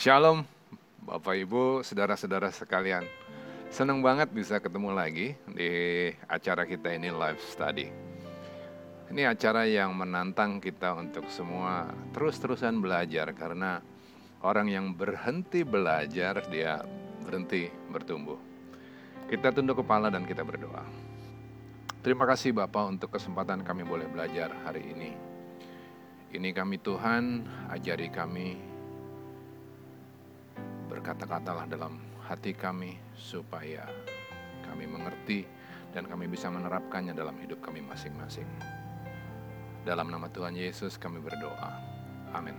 Shalom, Bapak Ibu, saudara-saudara sekalian. Senang banget bisa ketemu lagi di acara kita ini, Live Study. Ini acara yang menantang kita untuk semua terus-terusan belajar, karena orang yang berhenti belajar, dia berhenti bertumbuh. Kita tunduk kepala dan kita berdoa. Terima kasih Bapak untuk kesempatan kami boleh belajar hari ini. Ini kami Tuhan, ajari kami. Berkata-katalah dalam hati kami supaya kami mengerti dan kami bisa menerapkannya dalam hidup kami masing-masing. Dalam nama Tuhan Yesus kami berdoa. Amin.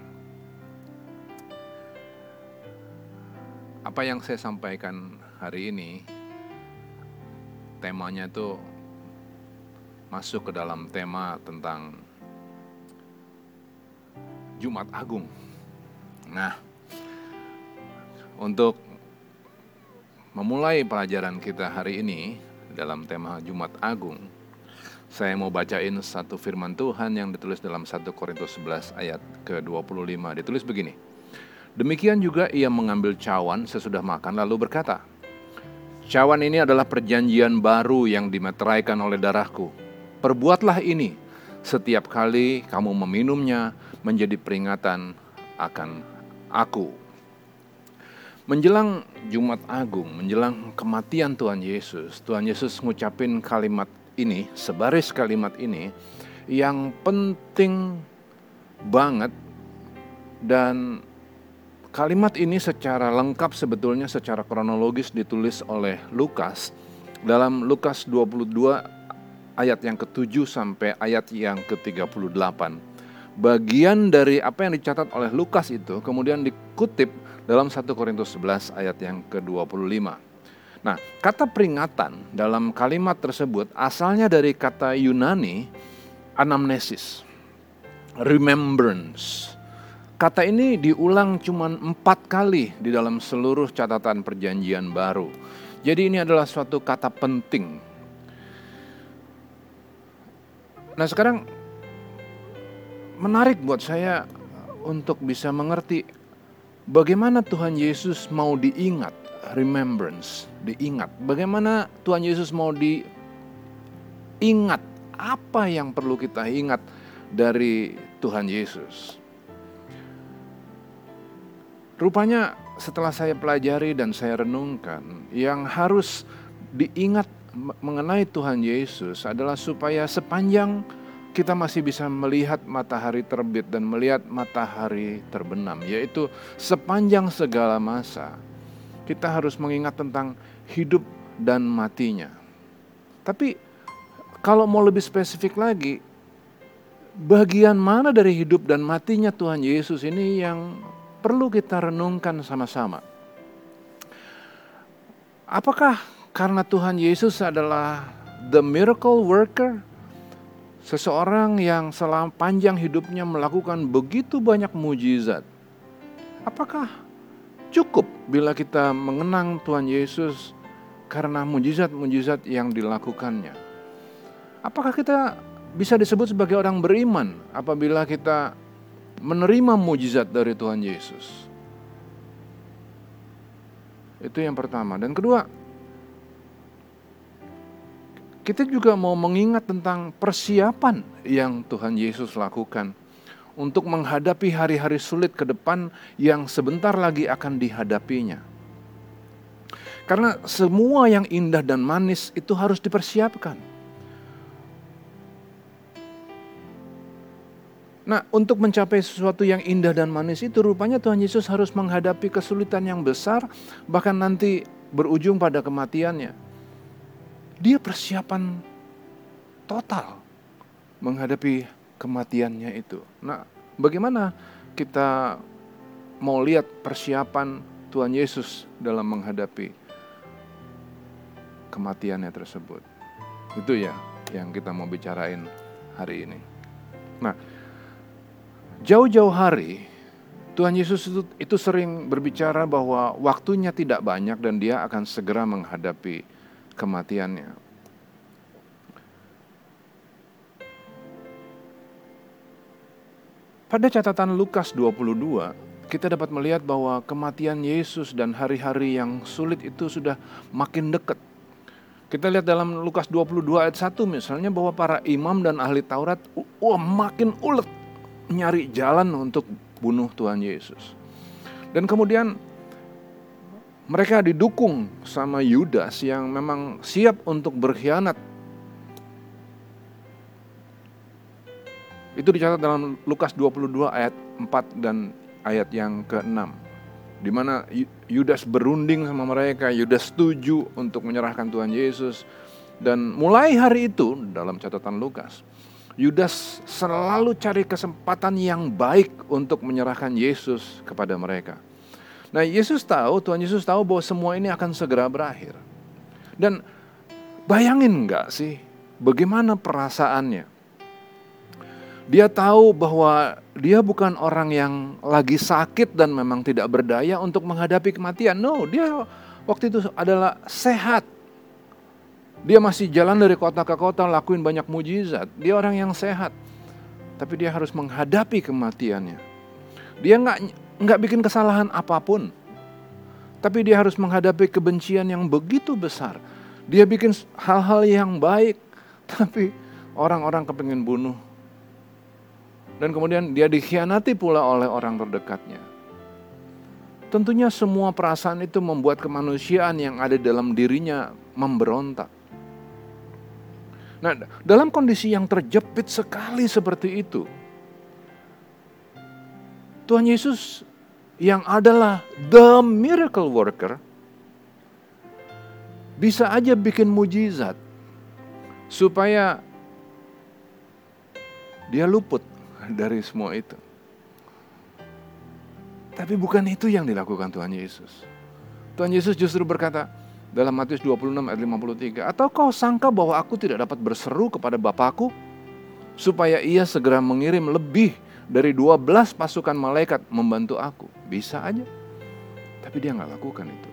Apa yang saya sampaikan hari ini, temanya itu masuk ke dalam tema tentang Jumat Agung. Nah, untuk memulai pelajaran kita hari ini dalam tema Jumat Agung, saya mau bacain satu firman Tuhan yang ditulis dalam 1 Korintus 11 ayat ke-25. Ditulis begini, demikian juga ia mengambil cawan sesudah makan lalu berkata, cawan ini adalah perjanjian baru yang dimeteraikan oleh darahku. Perbuatlah ini, setiap kali kamu meminumnya menjadi peringatan akan aku. Menjelang Jumat Agung, menjelang kematian Tuhan Yesus ngucapin kalimat ini, sebaris kalimat ini yang penting banget, dan kalimat ini secara lengkap sebetulnya secara kronologis ditulis oleh Lukas dalam Lukas 22 ayat yang ke-7 sampai ayat yang ke-38. Bagian dari apa yang dicatat oleh Lukas itu kemudian dikutip dalam 1 Korintus 11 ayat yang ke-25. Nah, kata peringatan dalam kalimat tersebut asalnya dari kata Yunani anamnesis, remembrance. Kata ini diulang cuma 4 kali di dalam seluruh catatan perjanjian baru. Jadi ini adalah suatu kata penting. Nah, sekarang menarik buat saya untuk bisa mengerti bagaimana Tuhan Yesus mau diingat, remembrance, diingat. Bagaimana Tuhan Yesus mau diingat, apa yang perlu kita ingat dari Tuhan Yesus. Rupanya setelah saya pelajari dan saya renungkan, yang harus diingat mengenai Tuhan Yesus adalah supaya sepanjang kita masih bisa melihat matahari terbit dan melihat matahari terbenam, yaitu sepanjang segala masa kita harus mengingat tentang hidup dan matinya. Tapi kalau mau lebih spesifik lagi, bagian mana dari hidup dan matinya Tuhan Yesus ini yang perlu kita renungkan sama-sama? Apakah karena Tuhan Yesus adalah the miracle worker? Seseorang yang selama panjang hidupnya melakukan begitu banyak mujizat. Apakah cukup bila kita mengenang Tuhan Yesus karena mujizat-mujizat yang dilakukannya? Apakah kita bisa disebut sebagai orang beriman apabila kita menerima mujizat dari Tuhan Yesus? Itu yang pertama. Dan kedua, kita juga mau mengingat tentang persiapan yang Tuhan Yesus lakukan untuk menghadapi hari-hari sulit ke depan yang sebentar lagi akan dihadapinya. Karena semua yang indah dan manis itu harus dipersiapkan. Nah, untuk mencapai sesuatu yang indah dan manis itu rupanya Tuhan Yesus harus menghadapi kesulitan yang besar, bahkan nanti berujung pada kematiannya. Dia persiapan total menghadapi kematiannya itu. Nah, bagaimana kita mau lihat persiapan Tuhan Yesus dalam menghadapi kematiannya tersebut? Itu ya yang kita mau bicarain hari ini. Nah, jauh-jauh hari Tuhan Yesus itu sering berbicara bahwa waktunya tidak banyak dan dia akan segera menghadapi kematiannya. Pada catatan Lukas 22 kita dapat melihat bahwa kematian Yesus dan hari-hari yang sulit itu sudah makin dekat. Kita lihat dalam Lukas 22 ayat 1 misalnya bahwa para imam dan ahli Taurat makin ulet nyari jalan untuk bunuh Tuhan Yesus. Dan kemudian mereka didukung sama Yudas yang memang siap untuk berkhianat. Itu dicatat dalam Lukas 22 ayat 4 dan ayat yang ke-6. Di mana Yudas berunding sama mereka, Yudas setuju untuk menyerahkan Tuhan Yesus. Dan mulai hari itu dalam catatan Lukas, Yudas selalu cari kesempatan yang baik untuk menyerahkan Yesus kepada mereka. Nah, Tuhan Yesus tahu bahwa semua ini akan segera berakhir. Dan bayangin gak sih bagaimana perasaannya? Dia tahu bahwa dia bukan orang yang lagi sakit dan memang tidak berdaya untuk menghadapi kematian. No, dia waktu itu adalah sehat. Dia masih jalan dari kota ke kota, lakuin banyak mujizat. Dia orang yang sehat. Tapi dia harus menghadapi kematiannya. Dia nggak bikin kesalahan apapun. Tapi dia harus menghadapi kebencian yang begitu besar. Dia bikin hal-hal yang baik. Tapi orang-orang kepengen bunuh. Dan kemudian dia dikhianati pula oleh orang terdekatnya. Tentunya semua perasaan itu membuat kemanusiaan yang ada dalam dirinya memberontak. Nah, dalam kondisi yang terjepit sekali seperti itu, Tuhan Yesus yang adalah the miracle worker bisa aja bikin mujizat supaya dia luput dari semua itu. Tapi bukan itu yang dilakukan Tuhan Yesus. Tuhan Yesus justru berkata, dalam Matius 26 ayat 53, "Atau kau sangka bahwa aku tidak dapat berseru kepada Bapa-Ku supaya ia segera mengirim lebih dari 12 pasukan malaikat membantu aku?" Bisa aja. Tapi dia gak lakukan itu.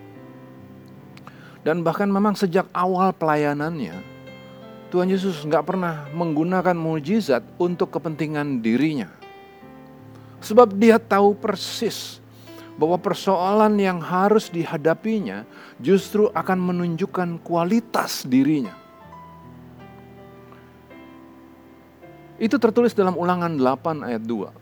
Dan bahkan memang sejak awal pelayanannya, Tuhan Yesus gak pernah menggunakan mujizat untuk kepentingan dirinya. Sebab dia tahu persis bahwa persoalan yang harus dihadapinya justru akan menunjukkan kualitas dirinya. Itu tertulis dalam Ulangan 8 ayat 2.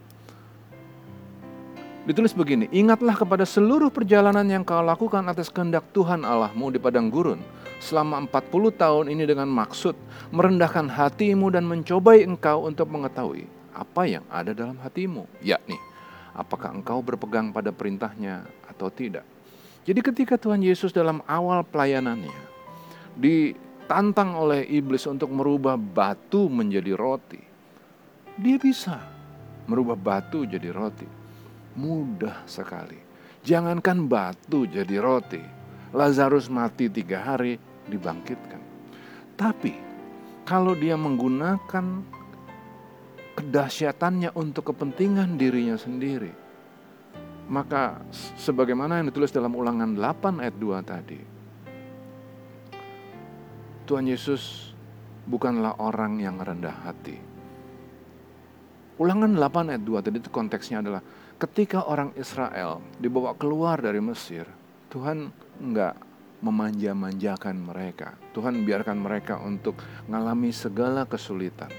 Ditulis begini, "Ingatlah kepada seluruh perjalanan yang kau lakukan atas kehendak Tuhan Allahmu di padang gurun selama 40 tahun ini dengan maksud merendahkan hatimu dan mencobai engkau untuk mengetahui apa yang ada dalam hatimu, yakni apakah engkau berpegang pada perintahnya atau tidak." Jadi ketika Tuhan Yesus dalam awal pelayanannya ditantang oleh iblis untuk merubah batu menjadi roti, dia bisa merubah batu jadi roti. Mudah sekali. Jangankan batu jadi roti. Lazarus mati 3 hari dibangkitkan. Tapi kalau dia menggunakan kedahsyatannya untuk kepentingan dirinya sendiri, maka sebagaimana yang ditulis dalam Ulangan 8 ayat 2 tadi, Tuhan Yesus bukanlah orang yang rendah hati. Ulangan 8 ayat 2 tadi itu konteksnya adalah ketika orang Israel dibawa keluar dari Mesir, Tuhan enggak memanja-manjakan mereka. Tuhan biarkan mereka untuk mengalami segala kesulitan.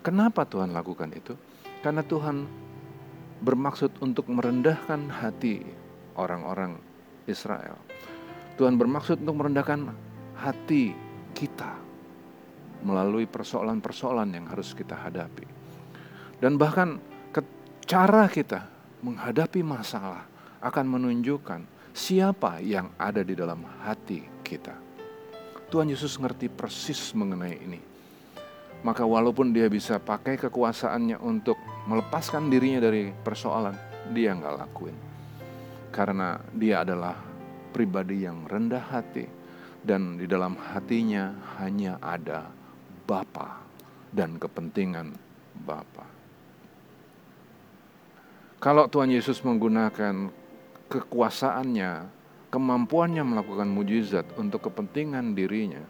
Kenapa Tuhan lakukan itu? Karena Tuhan bermaksud untuk merendahkan hati orang-orang Israel. Tuhan bermaksud untuk merendahkan hati kita melalui persoalan-persoalan yang harus kita hadapi. Dan bahkan cara kita menghadapi masalah akan menunjukkan siapa yang ada di dalam hati kita. Tuhan Yesus ngerti persis mengenai ini. Maka walaupun dia bisa pakai kekuasaannya untuk melepaskan dirinya dari persoalan, dia gak lakuin. Karena dia adalah pribadi yang rendah hati. Dan di dalam hatinya hanya ada Bapa dan kepentingan Bapa. Kalau Tuhan Yesus menggunakan kekuasaannya, kemampuannya melakukan mujizat untuk kepentingan dirinya,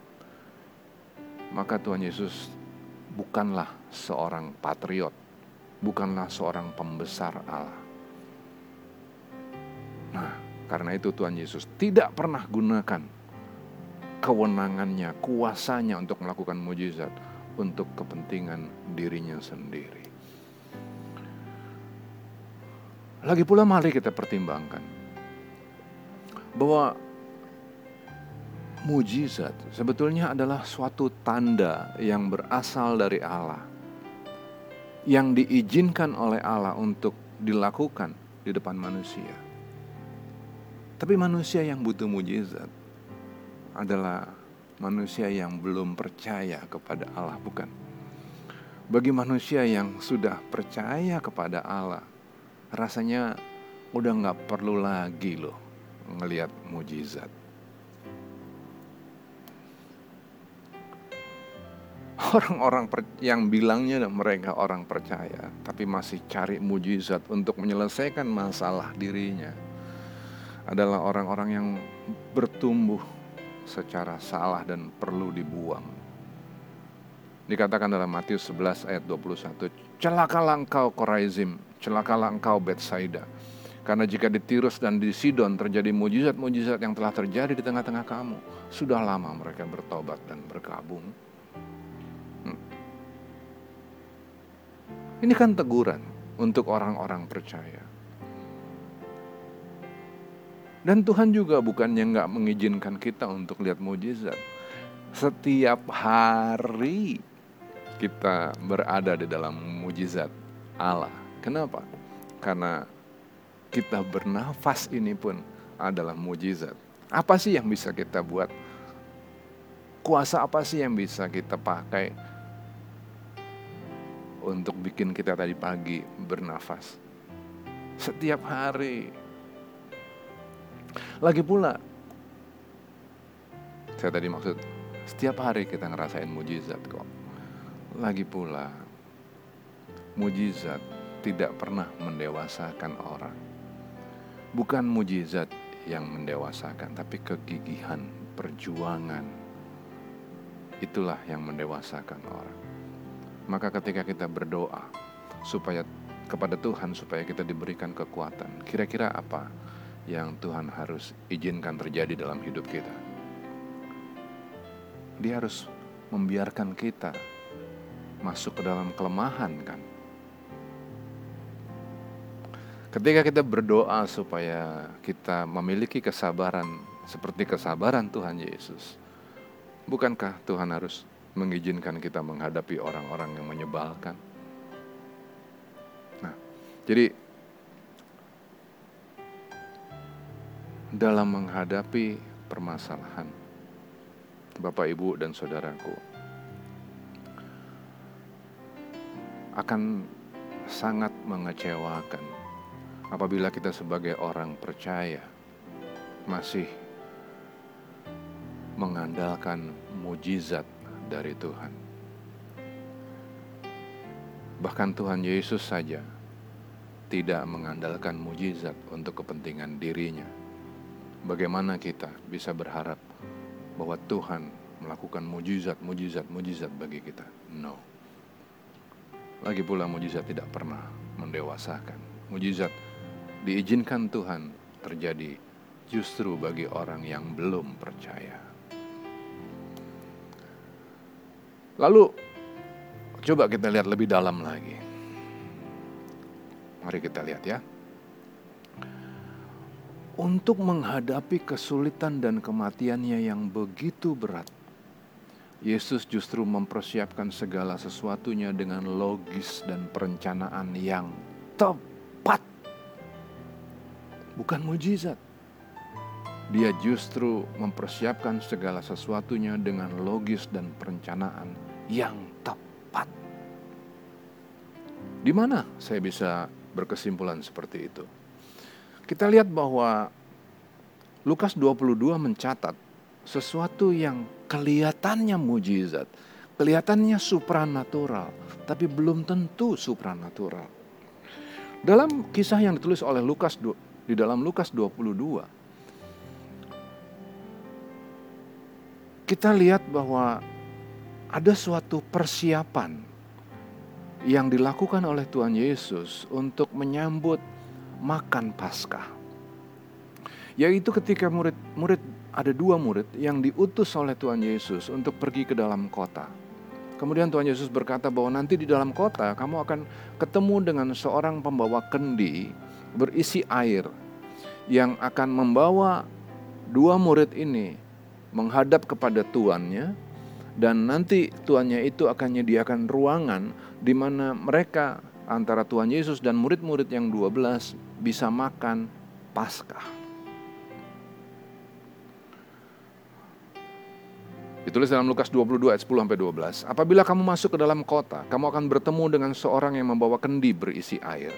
maka Tuhan Yesus bukanlah seorang patriot, bukanlah seorang pembesar Allah. Nah, karena itu Tuhan Yesus tidak pernah gunakan kewenangannya, kuasanya untuk melakukan mujizat untuk kepentingan dirinya sendiri. Lagi pula mari kita pertimbangkan bahwa mujizat sebetulnya adalah suatu tanda yang berasal dari Allah, yang diizinkan oleh Allah untuk dilakukan di depan manusia. Tapi manusia yang butuh mujizat adalah manusia yang belum percaya kepada Allah, bukan? Bagi manusia yang sudah percaya kepada Allah, rasanya udah gak perlu lagi loh ngelihat mujizat. Orang-orang yang bilangnya mereka orang percaya, tapi masih cari mujizat untuk menyelesaikan masalah dirinya, adalah orang-orang yang bertumbuh secara salah dan perlu dibuang. Dikatakan dalam Matius 11 ayat 21, celakalah engkau Korazim, celakalah engkau Bethsaida, karena jika di Tirus dan di Sidon terjadi mujizat-mujizat yang telah terjadi di tengah-tengah kamu, sudah lama mereka bertobat dan berkabung. Ini kan teguran untuk orang-orang percaya. Dan Tuhan juga bukannya gak mengizinkan kita untuk lihat mujizat. Setiap hari kita berada di dalam mujizat Allah. Kenapa? Karena kita bernafas ini pun adalah mujizat. Apa sih yang bisa kita buat? Kuasa apa sih yang bisa kita pakai untuk bikin kita tadi pagi bernafas? Setiap hari. Lagi pula, saya tadi maksud, setiap hari kita ngerasain mujizat kok. Lagi pula, mujizat tidak pernah mendewasakan orang. Bukan mujizat yang mendewasakan, tapi kegigihan, perjuangan. Itulah yang mendewasakan orang. Maka ketika kita berdoa supaya kepada Tuhan supaya kita diberikan kekuatan, kira-kira apa yang Tuhan harus izinkan terjadi dalam hidup kita? Dia harus membiarkan kita masuk ke dalam kelemahan, kan? Ketika kita berdoa supaya kita memiliki kesabaran seperti kesabaran Tuhan Yesus, bukankah Tuhan harus mengizinkan kita menghadapi orang-orang yang menyebalkan? Nah, jadi dalam menghadapi permasalahan, Bapak, Ibu, dan saudaraku, akan sangat mengecewakan apabila kita sebagai orang percaya masih mengandalkan mujizat dari Tuhan. Bahkan Tuhan Yesus saja tidak mengandalkan mujizat untuk kepentingan dirinya. Bagaimana kita bisa berharap bahwa Tuhan melakukan mujizat bagi kita? No. Lagi pula mujizat tidak pernah mendewasakan. Mujizat diizinkan Tuhan terjadi justru bagi orang yang belum percaya. Lalu coba kita lihat lebih dalam lagi. Mari kita lihat ya. Untuk menghadapi kesulitan dan kematiannya yang begitu berat, Yesus justru mempersiapkan segala sesuatunya dengan logis dan perencanaan yang tepat. Bukan mujizat. Dia justru mempersiapkan segala sesuatunya dengan logis dan perencanaan yang tepat. Di mana saya bisa berkesimpulan seperti itu? Kita lihat bahwa Lukas 22 mencatat sesuatu yang kelihatannya mujizat, kelihatannya supranatural, tapi belum tentu supranatural. Dalam kisah yang ditulis oleh Lukas di dalam Lukas 22, kita lihat bahwa ada suatu persiapan yang dilakukan oleh Tuhan Yesus untuk menyambut makan Paskah. Yaitu ketika murid-murid, ada dua murid yang diutus oleh Tuhan Yesus untuk pergi ke dalam kota. Kemudian Tuhan Yesus berkata bahwa nanti di dalam kota kamu akan ketemu dengan seorang pembawa kendi berisi air yang akan membawa dua murid ini menghadap kepada tuannya, dan nanti tuannya itu akan menyediakan ruangan di mana mereka antara Tuhan Yesus dan murid-murid yang 12 bisa makan Paskah. Ditulis dalam Lukas 22 ayat 10-12. Apabila kamu masuk ke dalam kota, kamu akan bertemu dengan seorang yang membawa kendi berisi air.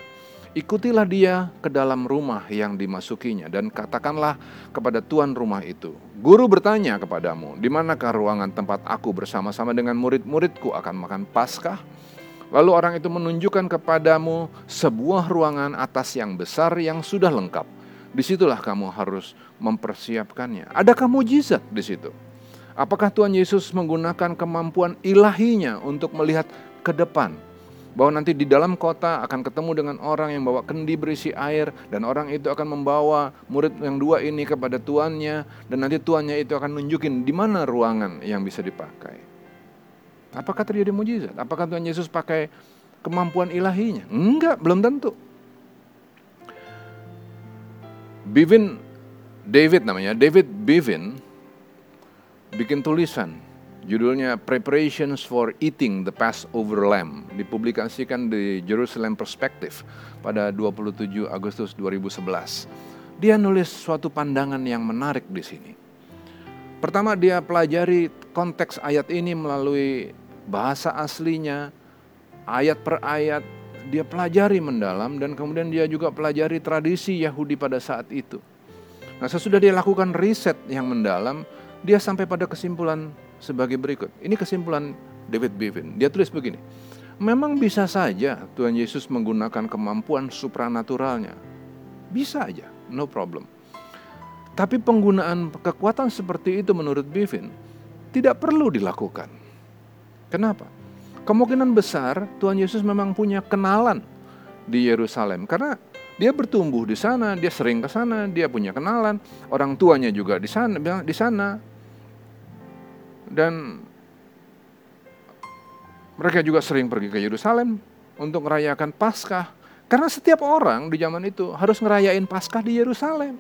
Ikutilah dia ke dalam rumah yang dimasukinya dan katakanlah kepada tuan rumah itu, guru bertanya kepadamu, di manakah ruangan tempat aku bersama-sama dengan murid-muridku akan makan Paskah? Lalu orang itu menunjukkan kepadamu sebuah ruangan atas yang besar yang sudah lengkap. Disitulah kamu harus mempersiapkannya. Adakah mujizat di situ? Apakah Tuhan Yesus menggunakan kemampuan ilahinya untuk melihat ke depan? Bahwa nanti di dalam kota akan ketemu dengan orang yang bawa kendi berisi air, dan orang itu akan membawa murid yang dua ini kepada tuannya, dan nanti tuannya itu akan nunjukin di mana ruangan yang bisa dipakai. Apakah terjadi mujizat? Apakah Tuhan Yesus pakai kemampuan ilahinya? Enggak, belum tentu. Bivin, David namanya, David Bivin, bikin tulisan, judulnya Preparations for Eating the Passover Lamb, dipublikasikan di Jerusalem Perspective pada 27 Agustus 2011. Dia nulis suatu pandangan yang menarik di sini. Pertama, dia pelajari konteks ayat ini melalui bahasa aslinya, ayat per ayat, dia pelajari mendalam, dan kemudian dia juga pelajari tradisi Yahudi pada saat itu. Nah, sesudah dia lakukan riset yang mendalam, dia sampai pada kesimpulan sebagai berikut. Ini kesimpulan David Bivin. Dia tulis begini. Memang bisa saja Tuhan Yesus menggunakan kemampuan supranaturalnya. Bisa aja, no problem. Tapi penggunaan kekuatan seperti itu menurut Bivin tidak perlu dilakukan. Kenapa? Kemungkinan besar Tuhan Yesus memang punya kenalan di Yerusalem. Karena dia bertumbuh di sana, dia sering ke sana, dia punya kenalan. Orang tuanya juga di sana. Dan mereka juga sering pergi ke Yerusalem untuk merayakan Paskah. Karena setiap orang di zaman itu harus ngerayain Paskah di Yerusalem.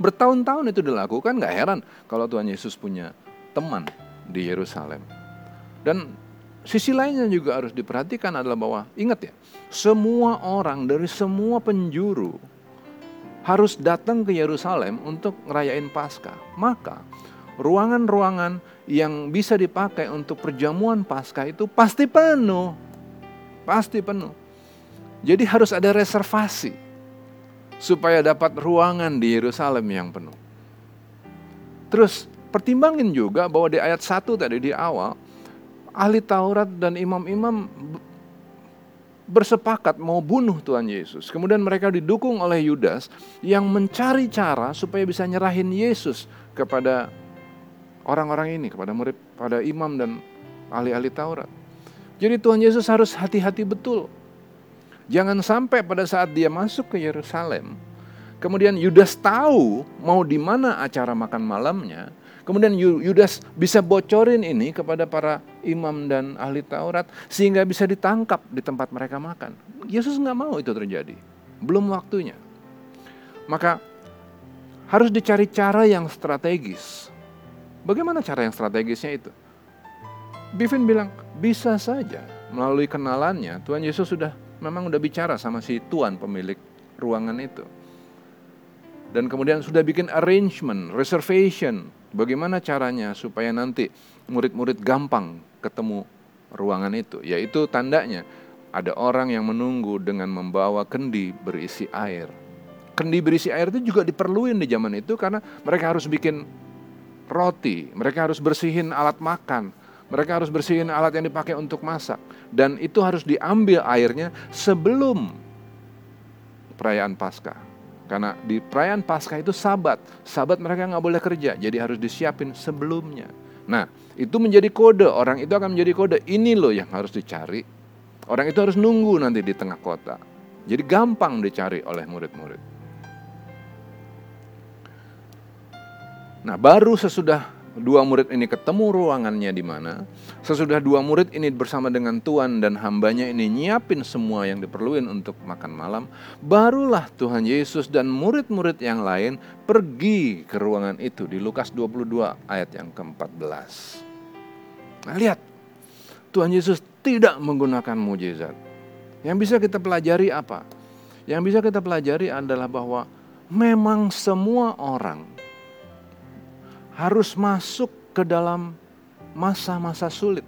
Bertahun-tahun itu dilakukan, gak heran kalau Tuhan Yesus punya teman di Yerusalem. Dan sisi lainnya juga harus diperhatikan adalah bahwa, ingat ya, semua orang dari semua penjuru harus datang ke Yerusalem untuk ngerayain Paskah. Maka ruangan-ruangan yang bisa dipakai untuk perjamuan Paskah itu pasti penuh. Pasti penuh. Jadi harus ada reservasi supaya dapat ruangan di Yerusalem yang penuh. Terus pertimbangin juga bahwa di ayat 1 tadi di awal, ahli Taurat dan imam-imam bersepakat mau bunuh Tuhan Yesus. Kemudian mereka didukung oleh Yudas yang mencari cara supaya bisa nyerahin Yesus kepada orang-orang ini, kepada murid, pada imam dan ahli-ahli Taurat. Jadi Tuhan Yesus harus hati-hati betul. Jangan sampai pada saat dia masuk ke Yerusalem, kemudian Yudas tahu mau di mana acara makan malamnya. Kemudian Yudas bisa bocorin ini kepada para imam dan ahli Taurat sehingga bisa ditangkap di tempat mereka makan. Yesus gak mau itu terjadi. Belum waktunya. Maka harus dicari cara yang strategis. Bagaimana cara yang strategisnya itu? Bivin bilang bisa saja melalui kenalannya Tuhan Yesus memang udah bicara sama si tuan pemilik ruangan itu. Dan kemudian sudah bikin arrangement, reservation. Bagaimana caranya supaya nanti murid-murid gampang ketemu ruangan itu? Yaitu tandanya ada orang yang menunggu dengan membawa kendi berisi air. Kendi berisi air itu juga diperluin di zaman itu karena mereka harus bikin roti, mereka harus bersihin alat makan, mereka harus bersihin alat yang dipakai untuk masak. Dan itu harus diambil airnya sebelum perayaan Paskah. Karena di perayaan Paskah itu sabat mereka gak boleh kerja, jadi harus disiapin sebelumnya. Nah, itu menjadi kode, orang itu akan menjadi kode, ini loh yang harus dicari. Orang itu harus nunggu nanti di tengah kota, jadi gampang dicari oleh murid-murid. Nah, baru sesudah dua murid ini ketemu ruangannya di mana, sesudah dua murid ini bersama dengan Tuhan dan hambanya ini nyiapin semua yang diperluin untuk makan malam, barulah Tuhan Yesus dan murid-murid yang lain pergi ke ruangan itu di Lukas 22 ayat yang ke-14. Nah, lihat, Tuhan Yesus tidak menggunakan mujizat. Yang bisa kita pelajari apa? Yang bisa kita pelajari adalah bahwa memang semua orang harus masuk ke dalam masa-masa sulit.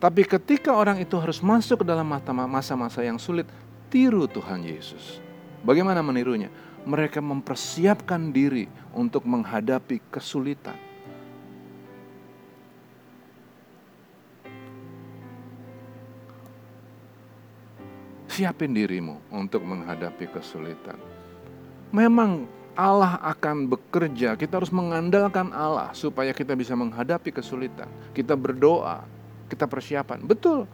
Tapi ketika orang itu harus masuk ke dalam masa-masa yang sulit, tiru Tuhan Yesus. Bagaimana menirunya? Mereka mempersiapkan diri untuk menghadapi kesulitan. Siapin dirimu untuk menghadapi kesulitan. Memang Allah akan bekerja, kita harus mengandalkan Allah supaya kita bisa menghadapi kesulitan. Kita berdoa, kita persiapan, betul.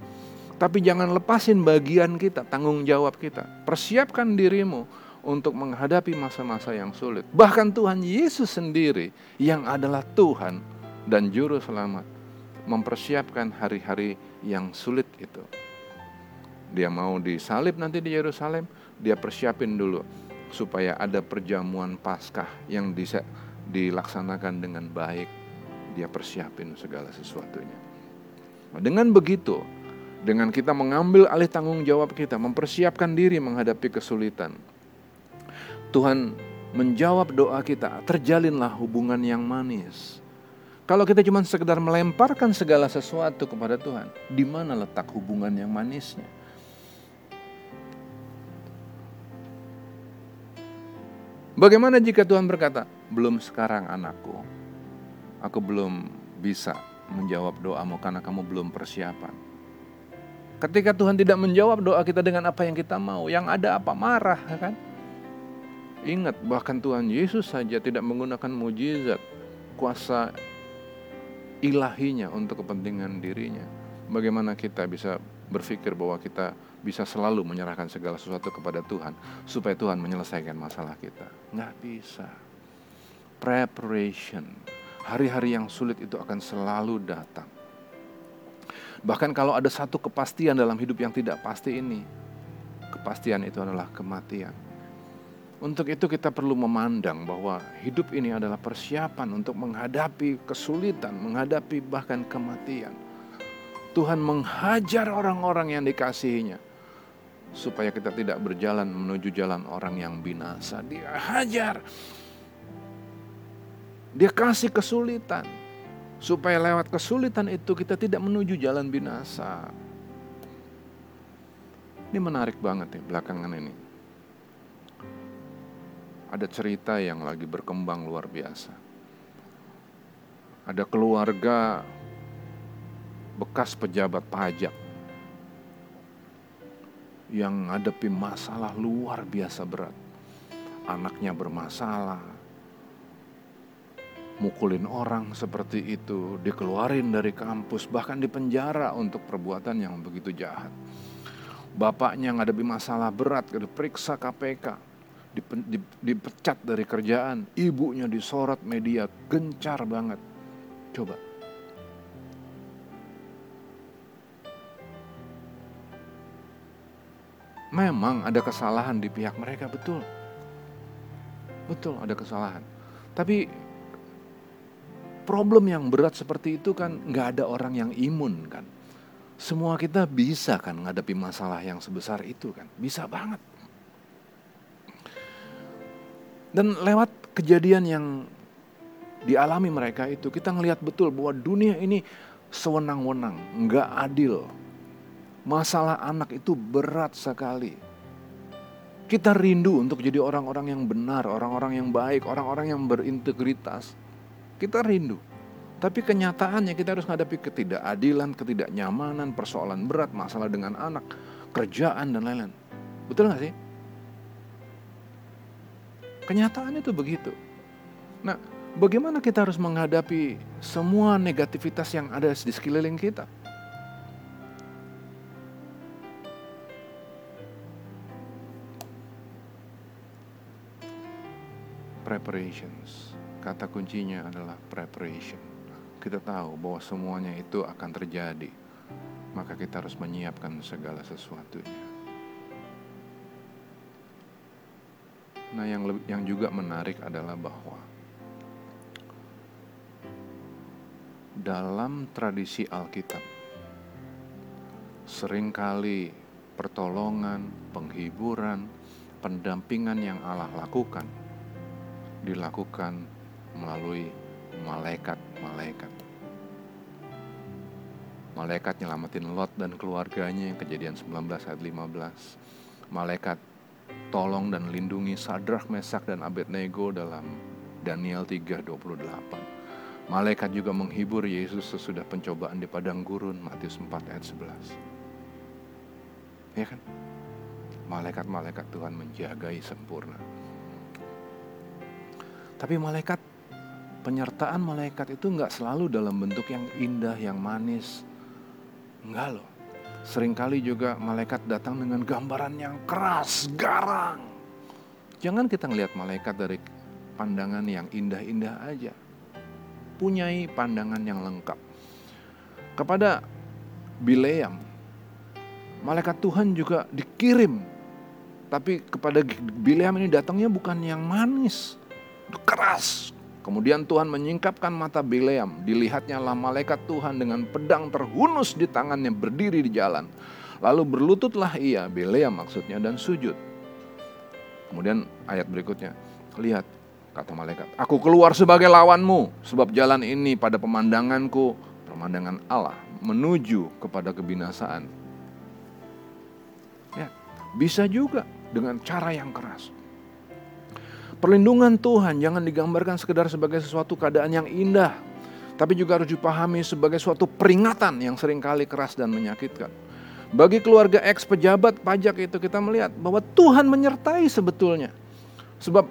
Tapi jangan lepasin bagian kita, tanggung jawab kita. Persiapkan dirimu untuk menghadapi masa-masa yang sulit. Bahkan Tuhan Yesus sendiri yang adalah Tuhan dan Juru Selamat mempersiapkan hari-hari yang sulit itu. Dia mau disalib nanti di Yerusalem, dia persiapin dulu supaya ada perjamuan Paskah yang bisa dilaksanakan dengan baik. Dia persiapin segala sesuatunya. Nah, dengan begitu, dengan kita mengambil alih tanggung jawab kita, mempersiapkan diri menghadapi kesulitan, Tuhan menjawab doa kita, terjalinlah hubungan yang manis. Kalau kita cuma sekedar melemparkan segala sesuatu kepada Tuhan, di mana letak hubungan yang manisnya? Bagaimana jika Tuhan berkata, belum sekarang anakku, aku belum bisa menjawab doamu karena kamu belum persiapan. Ketika Tuhan tidak menjawab doa kita dengan apa yang kita mau, yang ada apa? Marah, kan? Ingat, bahkan Tuhan Yesus saja tidak menggunakan mujizat, kuasa ilahinya untuk kepentingan dirinya. Bagaimana kita bisa berpikir bahwa kita bisa selalu menyerahkan segala sesuatu kepada Tuhan supaya Tuhan menyelesaikan masalah kita? Nggak bisa. Preparation. Hari-hari yang sulit itu akan selalu datang. Bahkan kalau ada satu kepastian dalam hidup yang tidak pasti ini, kepastian itu adalah kematian. Untuk itu kita perlu memandang bahwa hidup ini adalah persiapan untuk menghadapi kesulitan, menghadapi bahkan kematian. Tuhan menghajar orang-orang yang dikasihinya supaya kita tidak berjalan menuju jalan orang yang binasa. Dia hajar, dia kasih kesulitan supaya lewat kesulitan itu kita tidak menuju jalan binasa. Ini menarik banget ya belakangan ini. Ada cerita yang lagi berkembang luar biasa. Ada keluarga bekas pejabat pajak yang ngadepi masalah luar biasa berat. Anaknya bermasalah, mukulin orang seperti itu, dikeluarin dari kampus, bahkan dipenjara untuk perbuatan yang begitu jahat. Bapaknya ngadepi masalah berat, diperiksa KPK, dipecat dari kerjaan. Ibunya disorot media, gencar banget. Coba memang ada kesalahan di pihak mereka, betul. Betul ada kesalahan. Tapi problem yang berat seperti itu kan gak ada orang yang imun kan. Semua kita bisa kan menghadapi masalah yang sebesar itu kan. Bisa banget. Dan lewat kejadian yang dialami mereka itu, kita ngelihat betul bahwa dunia ini sewenang-wenang, gak adil. Masalah anak itu berat sekali. Kita rindu untuk jadi orang-orang yang benar, orang-orang yang baik, orang-orang yang berintegritas. Kita rindu. Tapi kenyataannya kita harus menghadapi ketidakadilan, ketidaknyamanan, persoalan berat, masalah dengan anak, kerjaan dan lain-lain. Betul gak sih? Kenyataannya itu begitu. Nah, bagaimana kita harus menghadapi semua negativitas yang ada di sekeliling kita? Preparations, Kata kuncinya adalah preparation. Kita tahu bahwa semuanya itu akan terjadi, maka kita harus menyiapkan segala sesuatunya. Nah, yang juga menarik adalah bahwa dalam tradisi Alkitab seringkali pertolongan, penghiburan, pendampingan yang Allah lakukan dilakukan melalui malaikat. Malaikat nyelamatin Lot dan keluarganya, Kejadian 19 ayat 15. Malaikat tolong dan lindungi Sadrak, Mesak, dan Abednego dalam Daniel 3:28. Malaikat juga menghibur Yesus sesudah pencobaan di padang gurun, Matius 4 ayat 11. Ya kan? Malaikat-malaikat Tuhan menjagai sempurna. Tapi malaikat, penyertaan malaikat itu gak selalu dalam bentuk yang indah, yang manis. Enggak loh. Seringkali juga malaikat datang dengan gambaran yang keras, garang. Jangan kita ngelihat malaikat dari pandangan yang indah-indah aja. Punyai pandangan yang lengkap. Kepada Bileam, malaikat Tuhan juga dikirim. Tapi kepada Bileam ini datangnya bukan yang manis, keras. Kemudian Tuhan menyingkapkan mata Bileam, dilihatnya lah malaikat Tuhan dengan pedang terhunus di tangannya berdiri di jalan. Lalu berlututlah ia, Bileam maksudnya, dan sujud. Kemudian ayat berikutnya, lihat kata malaikat, aku keluar sebagai lawanmu, sebab jalan ini pada pemandanganku, pemandangan Allah, menuju kepada kebinasaan. Ya, bisa juga dengan cara yang keras. Perlindungan Tuhan jangan digambarkan sekedar sebagai sesuatu keadaan yang indah, tapi juga harus dipahami sebagai suatu peringatan yang seringkali keras dan menyakitkan. Bagi keluarga eks pejabat pajak itu kita melihat bahwa Tuhan menyertai sebetulnya. Sebab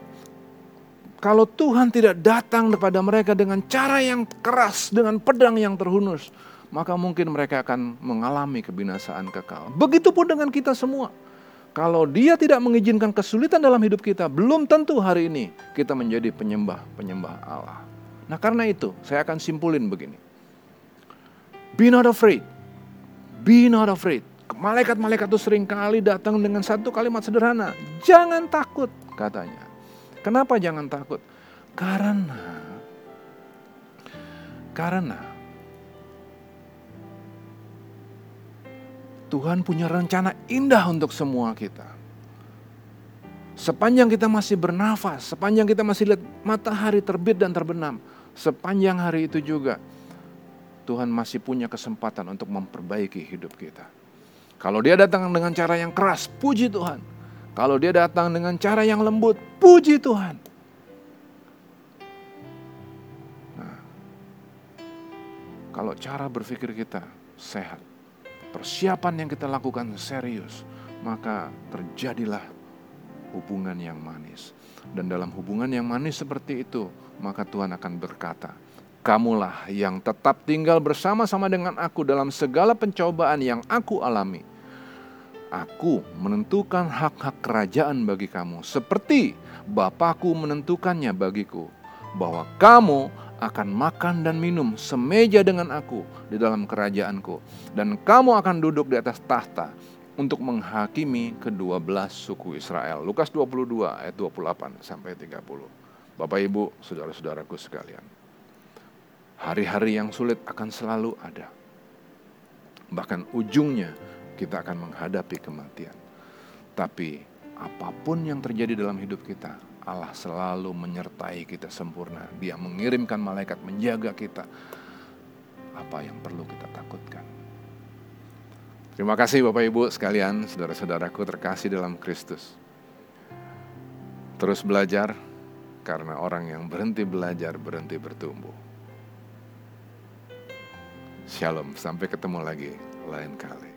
kalau Tuhan tidak datang kepada mereka dengan cara yang keras, dengan pedang yang terhunus, maka mungkin mereka akan mengalami kebinasaan kekal. Begitupun dengan kita semua. Kalau dia tidak mengizinkan kesulitan dalam hidup kita, belum tentu hari ini kita menjadi penyembah Allah. Nah, karena itu saya akan simpulin begini. Be not afraid. Malaikat-malaikat itu seringkali datang dengan satu kalimat sederhana. Jangan takut, katanya. Kenapa jangan takut? Karena Tuhan punya rencana indah untuk semua kita. Sepanjang kita masih bernafas, sepanjang kita masih lihat matahari terbit dan terbenam, sepanjang hari itu juga Tuhan masih punya kesempatan untuk memperbaiki hidup kita. Kalau dia datang dengan cara yang keras, puji Tuhan. Kalau dia datang dengan cara yang lembut, puji Tuhan. Nah, kalau cara berpikir kita sehat, persiapan yang kita lakukan serius, maka terjadilah hubungan yang manis. Dan dalam hubungan yang manis seperti itu, maka Tuhan akan berkata, kamulah yang tetap tinggal bersama-sama dengan aku dalam segala pencobaan yang aku alami. Aku menentukan hak-hak kerajaan bagi kamu, seperti Bapakku menentukannya bagiku, bahwa kamu akan makan dan minum semeja dengan aku di dalam kerajaanku, dan kamu akan duduk di atas tahta untuk menghakimi ke-12 suku Israel. Lukas 22 ayat 28 sampai 30. Bapak Ibu, saudara-saudaraku sekalian. Hari-hari yang sulit akan selalu ada. Bahkan ujungnya kita akan menghadapi kematian. Tapi apapun yang terjadi dalam hidup kita, Allah selalu menyertai kita sempurna. Dia mengirimkan malaikat menjaga kita. Apa yang perlu kita takutkan? Terima kasih Bapak Ibu sekalian, saudara-saudaraku terkasih dalam Kristus. Terus belajar, karena orang yang berhenti belajar berhenti bertumbuh. Shalom, sampai ketemu lagi lain kali.